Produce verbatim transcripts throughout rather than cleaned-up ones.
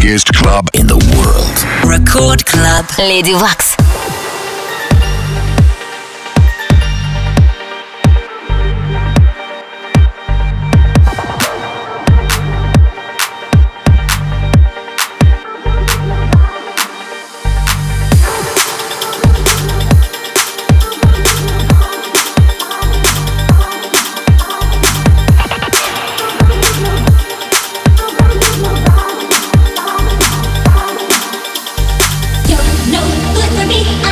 biggest club in the world. Record Club, Lady Waks. Me.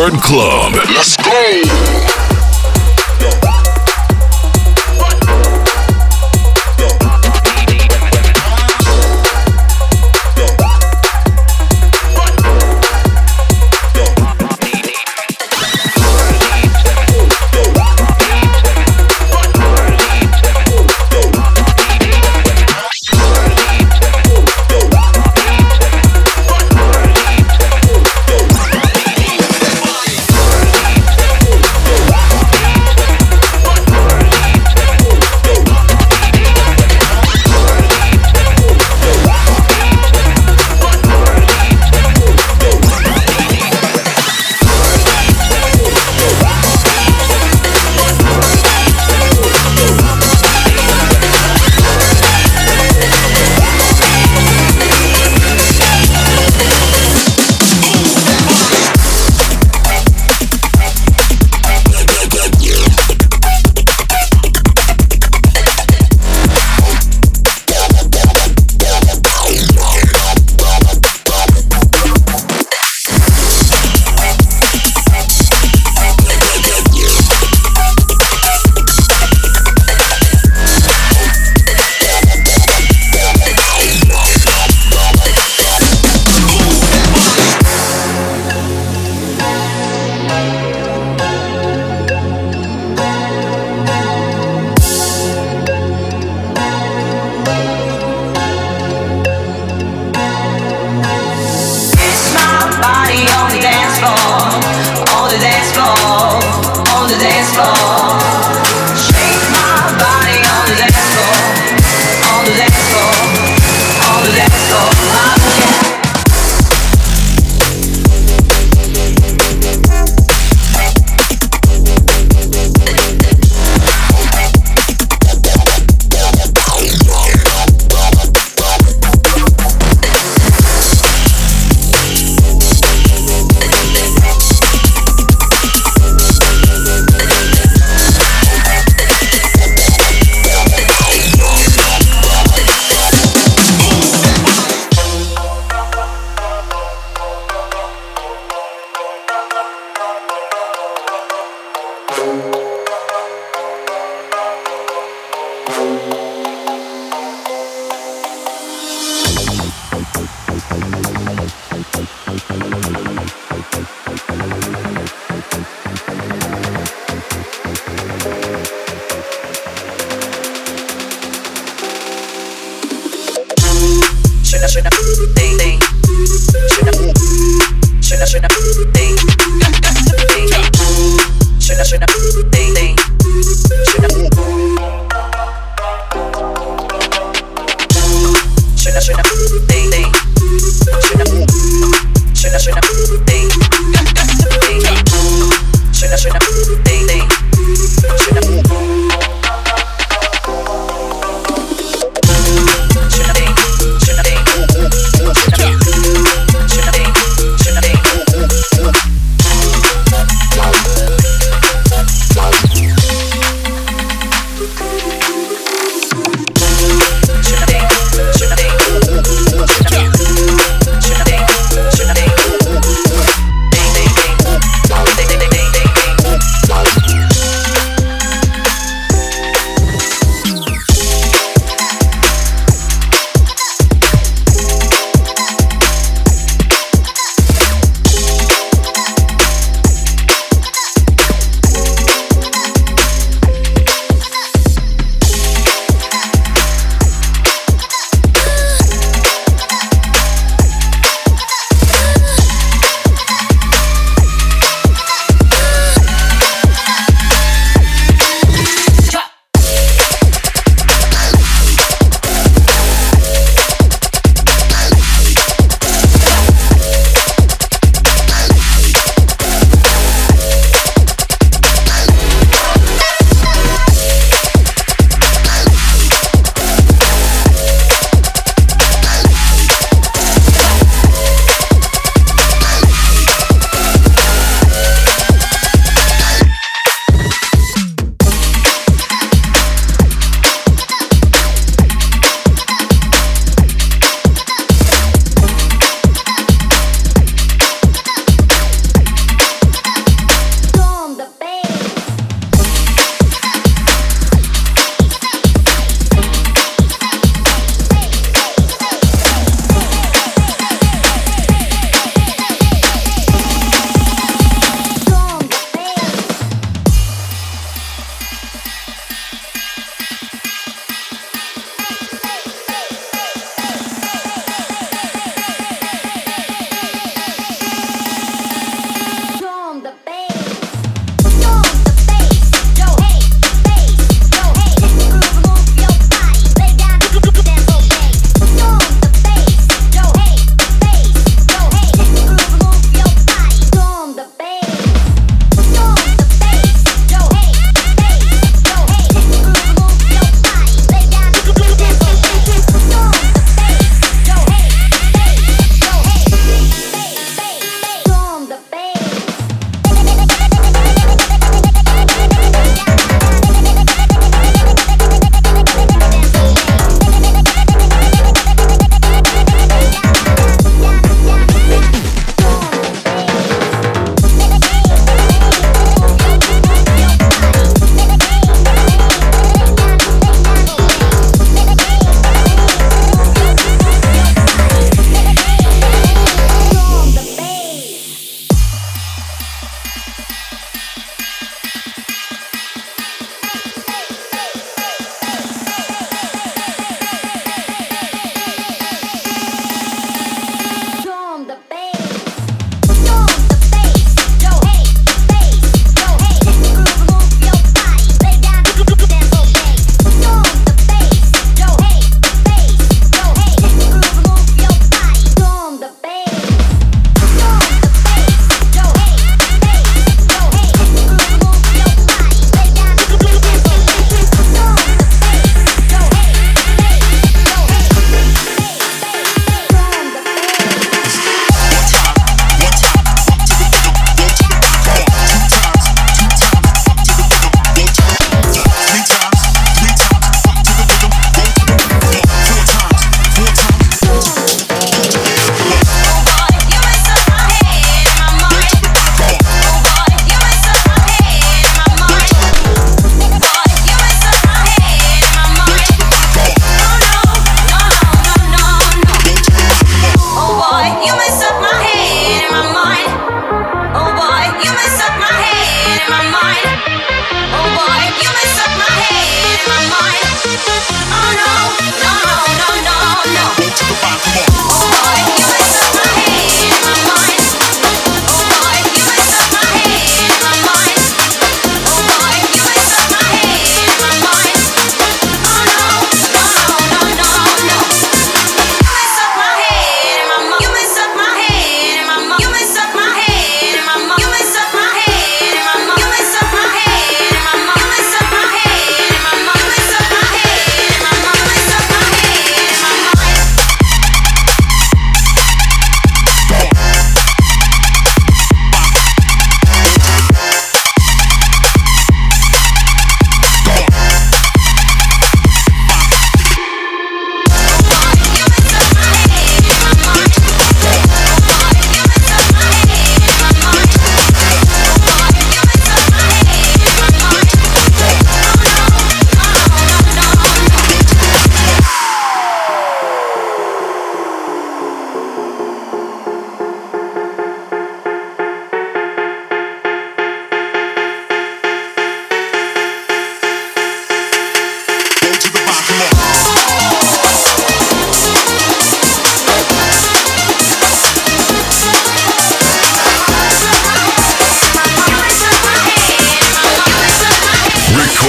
Record Club. Let's go!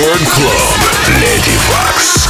Record Club, Lady Waks.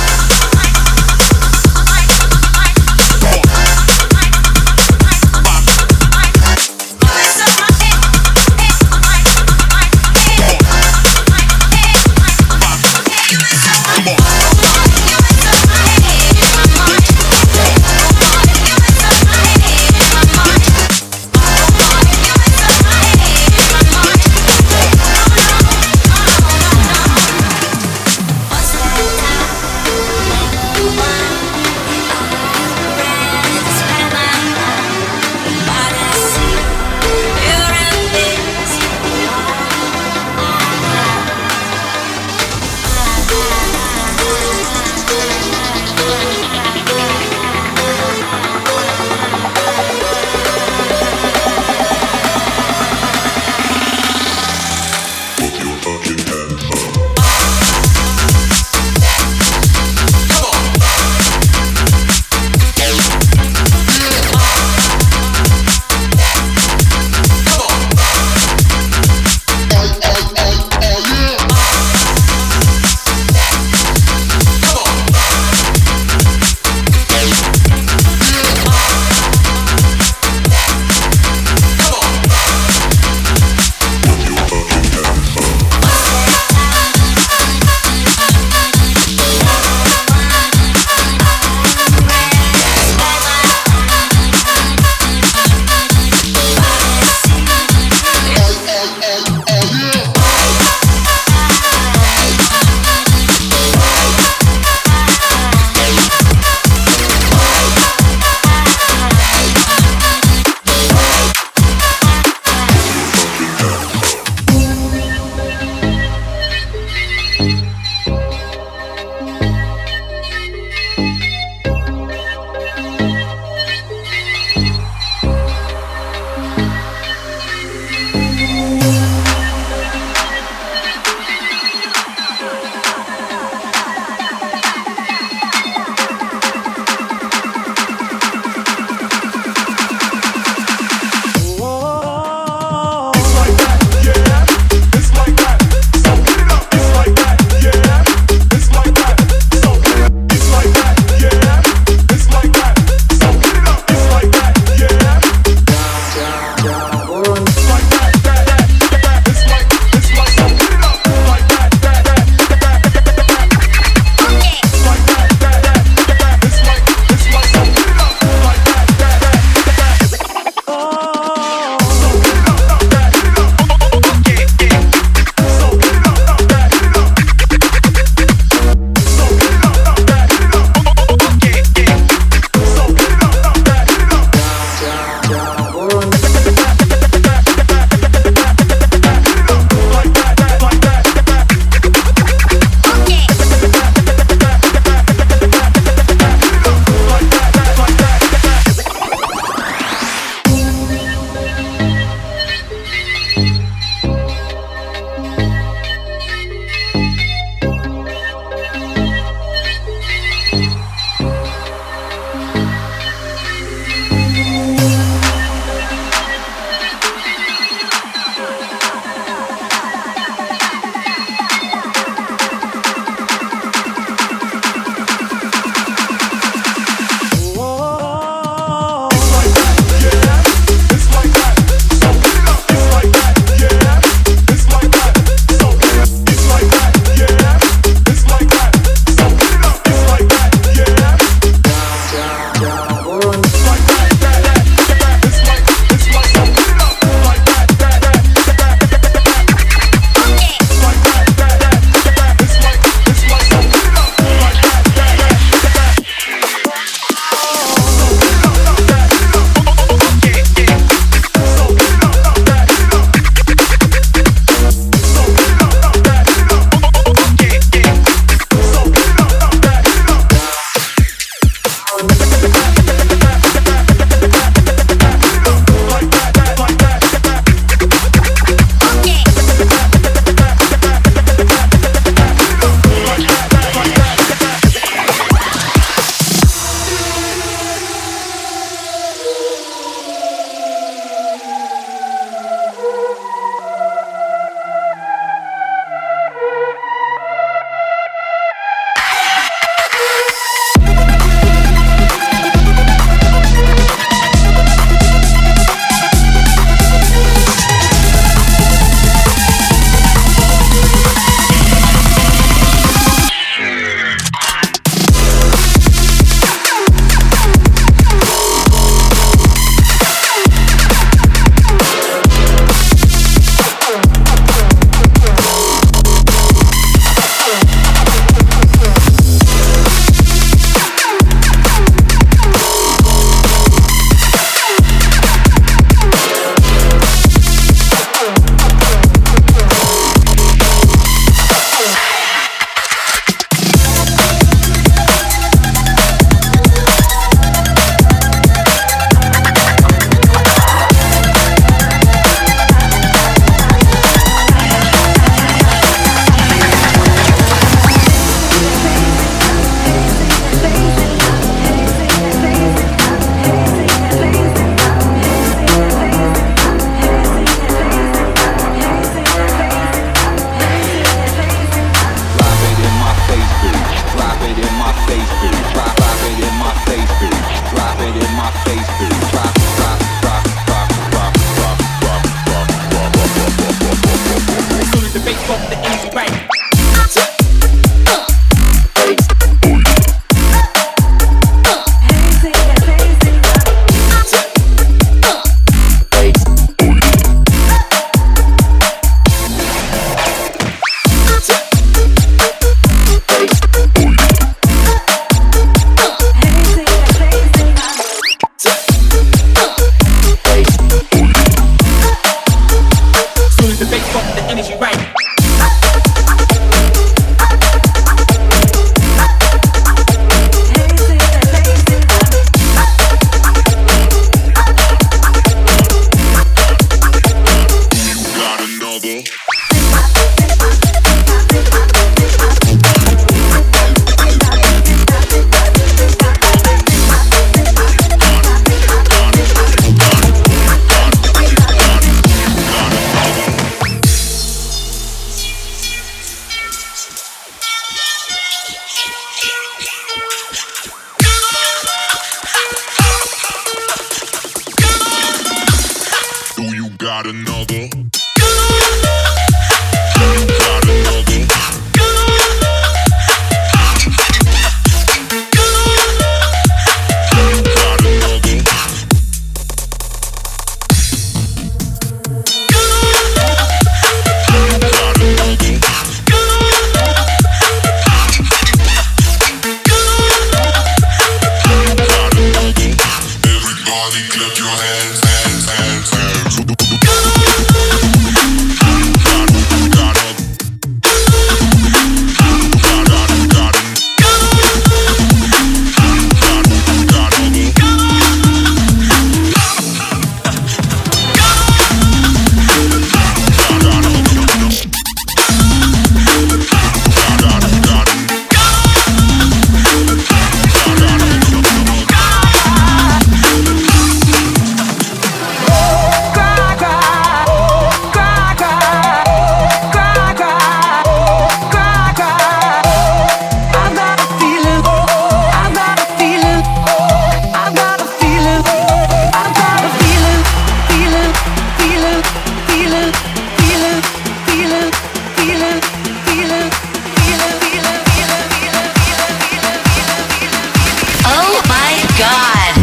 from the east bank.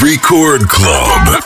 Record Club.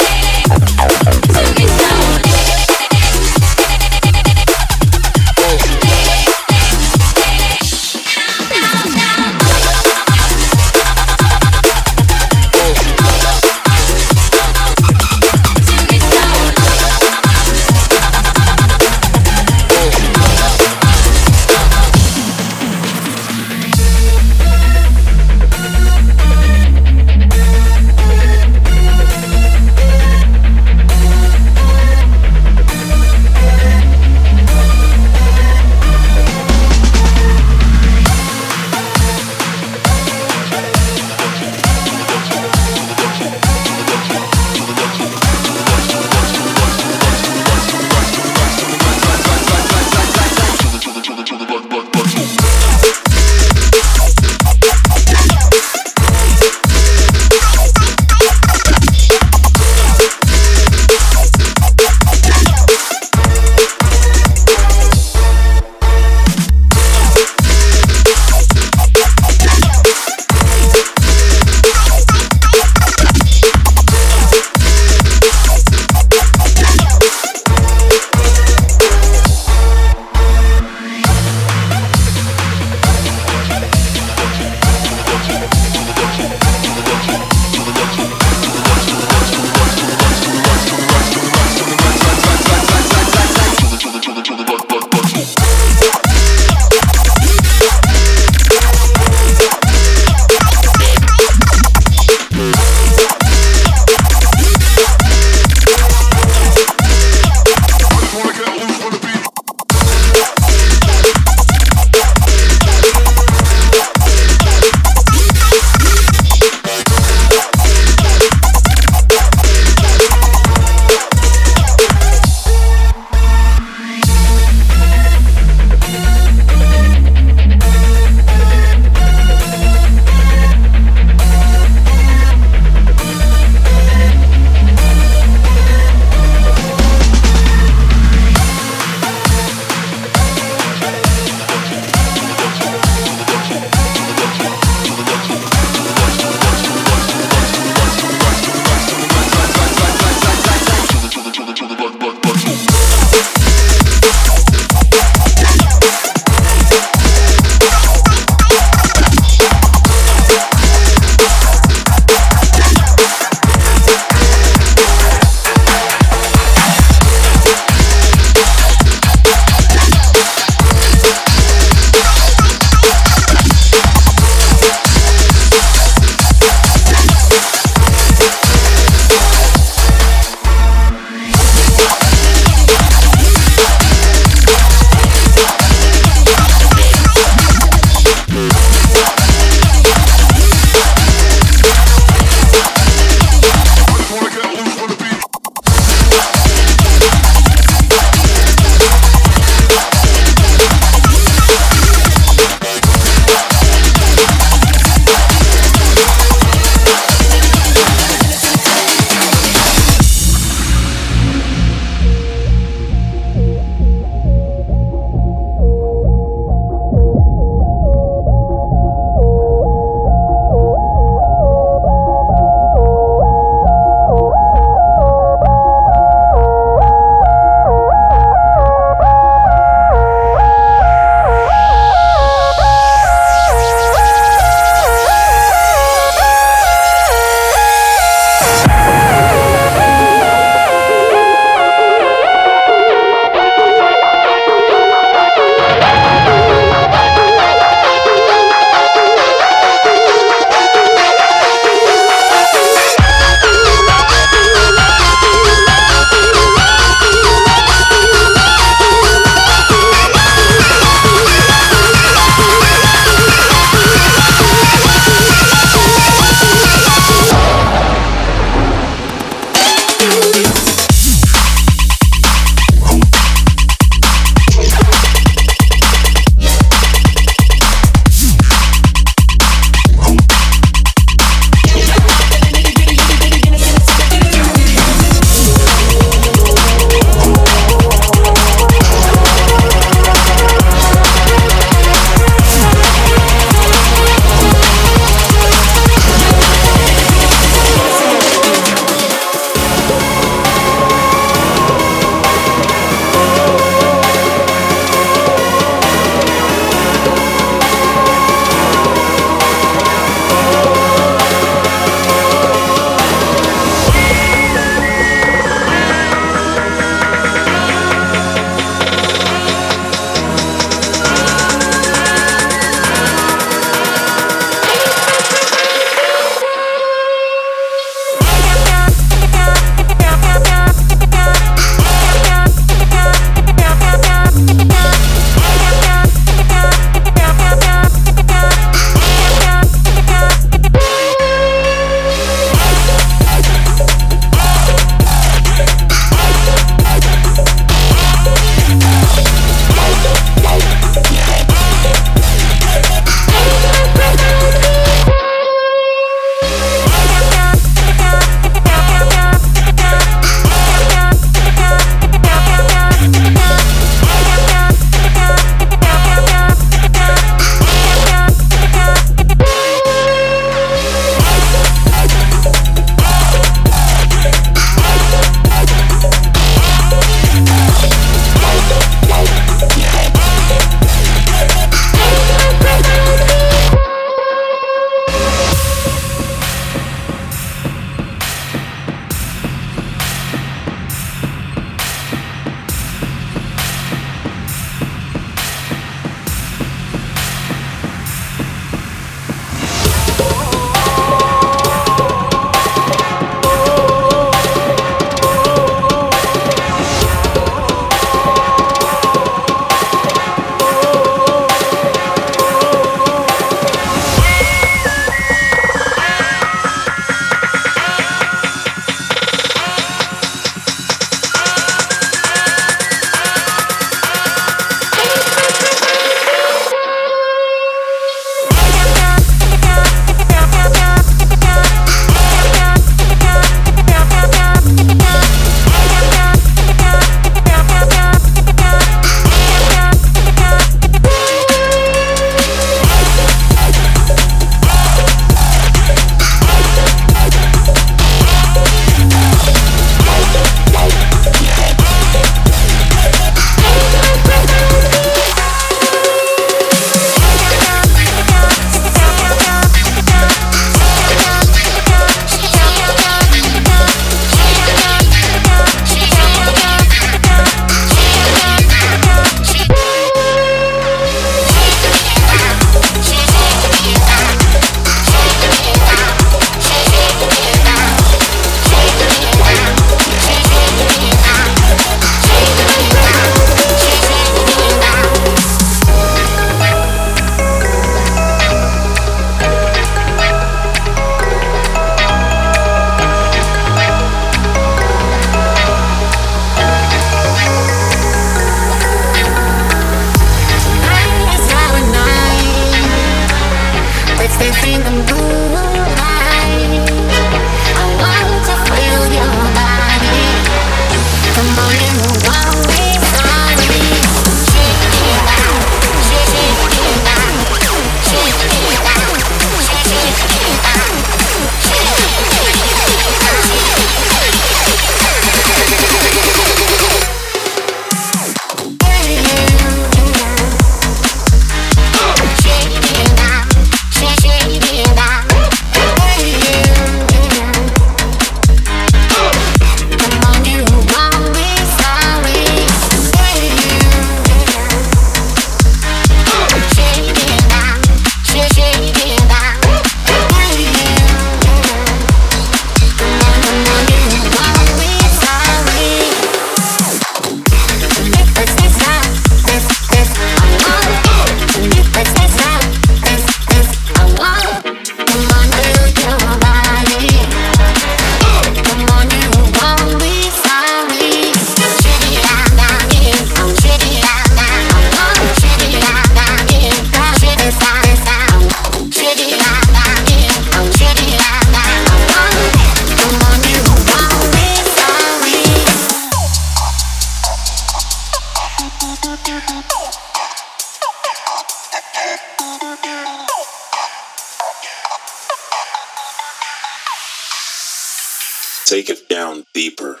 Take it down deeper.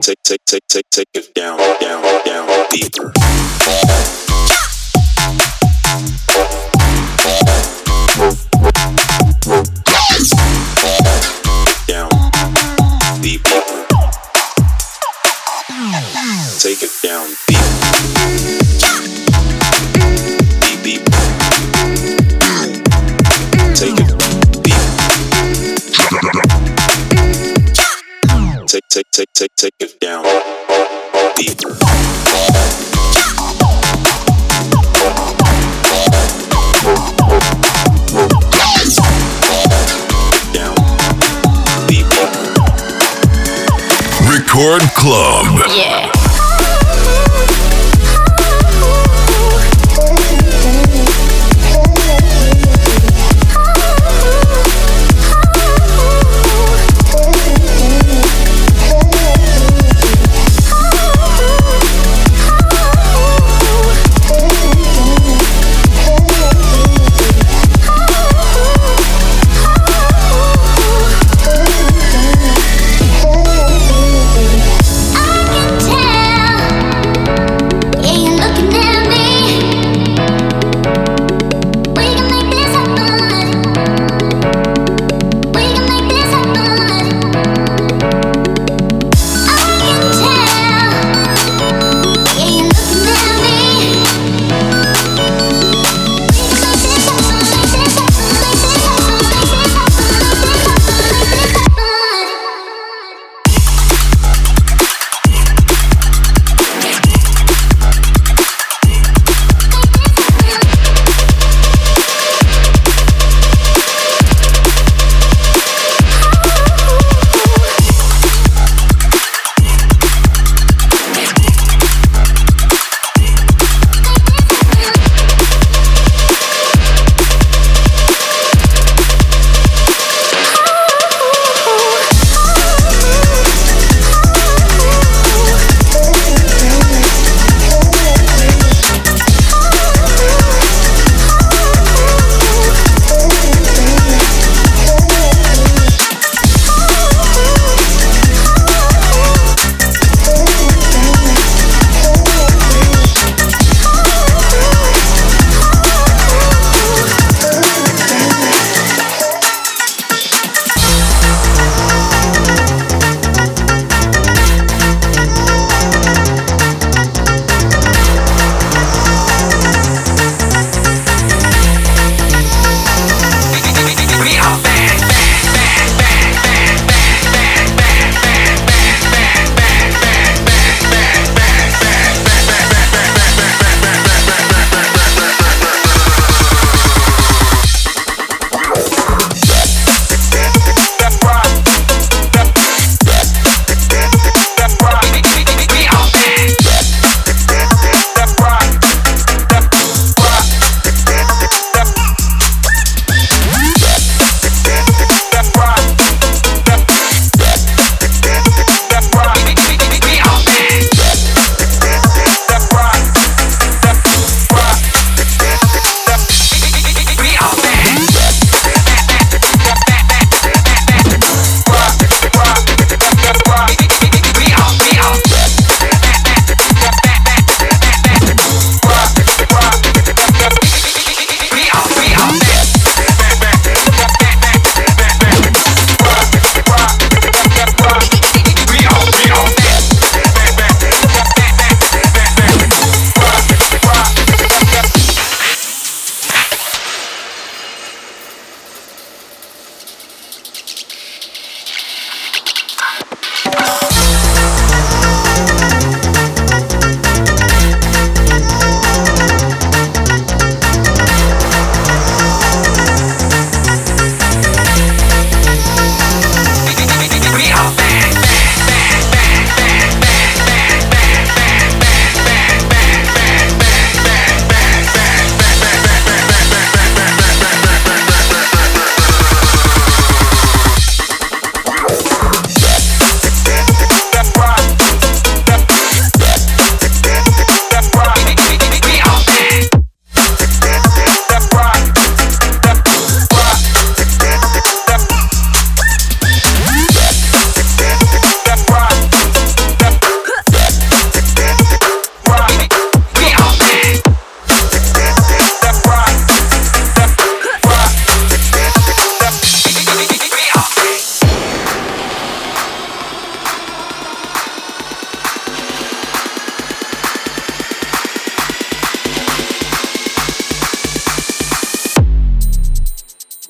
Take, take, take, take, take it down, down, down deeper. Take it down deep. Deep, deep. Take it deep. Take, take, take, take, take it down deeper. Down deeper. Record Club. Yeah. Yeah!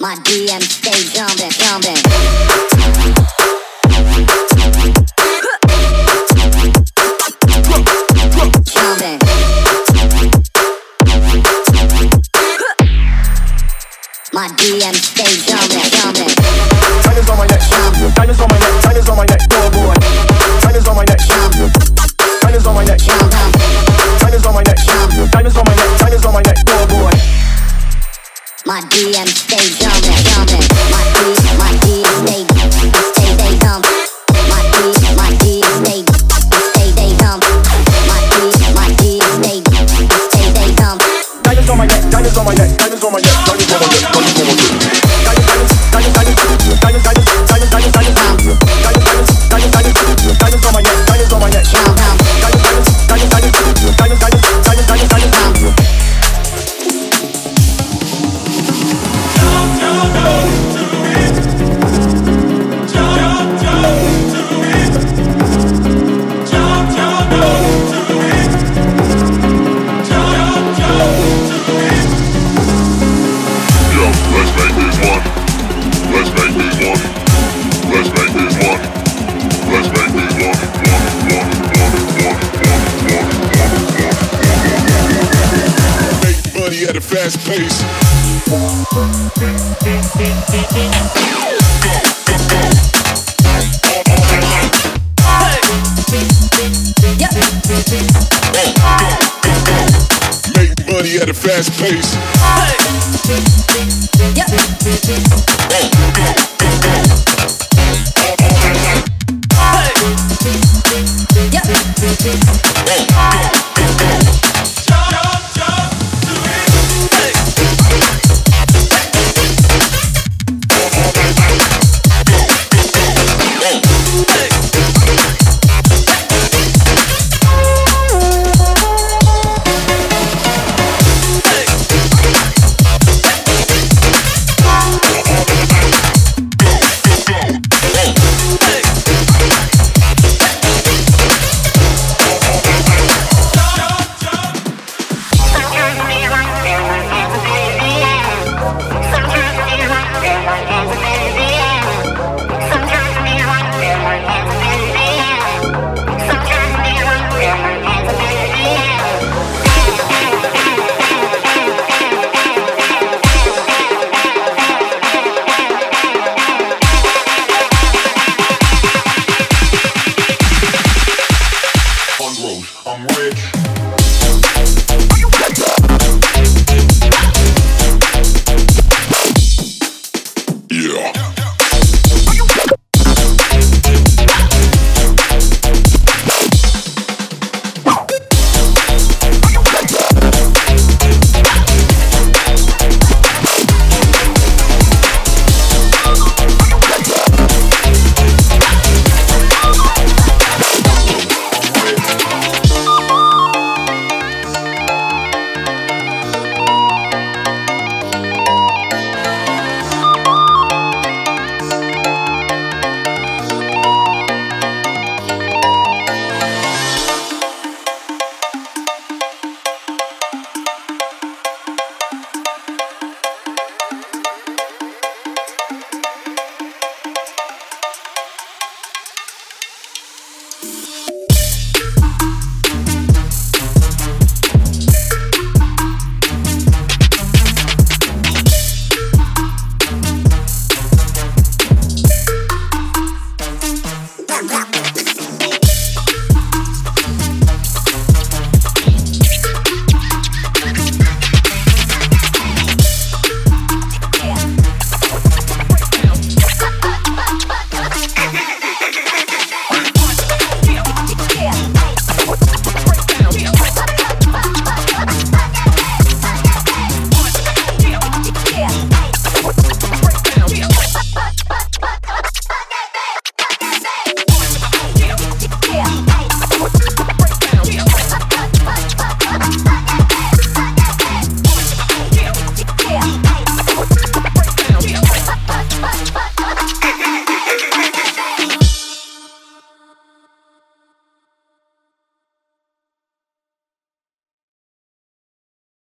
My D M stay jumping, jumping. My D M stay jumping, jumping. Diamonds on my neck, diamonds on my neck, diamonds on my neck, oh boy. Diamonds on my neck, diamonds on my neck, diamonds on my neck, diamonds on my neck, diamonds on my neck, oh boy. My D M stay jumping, jumping. My D, my D stay, stay, stay dumb. My D, my D stay, stay, stay dumb. My D, my D stay, stay, stay dumb. Diamonds on my neck, diamonds on my neck, diamonds on my neck. Blah, blah.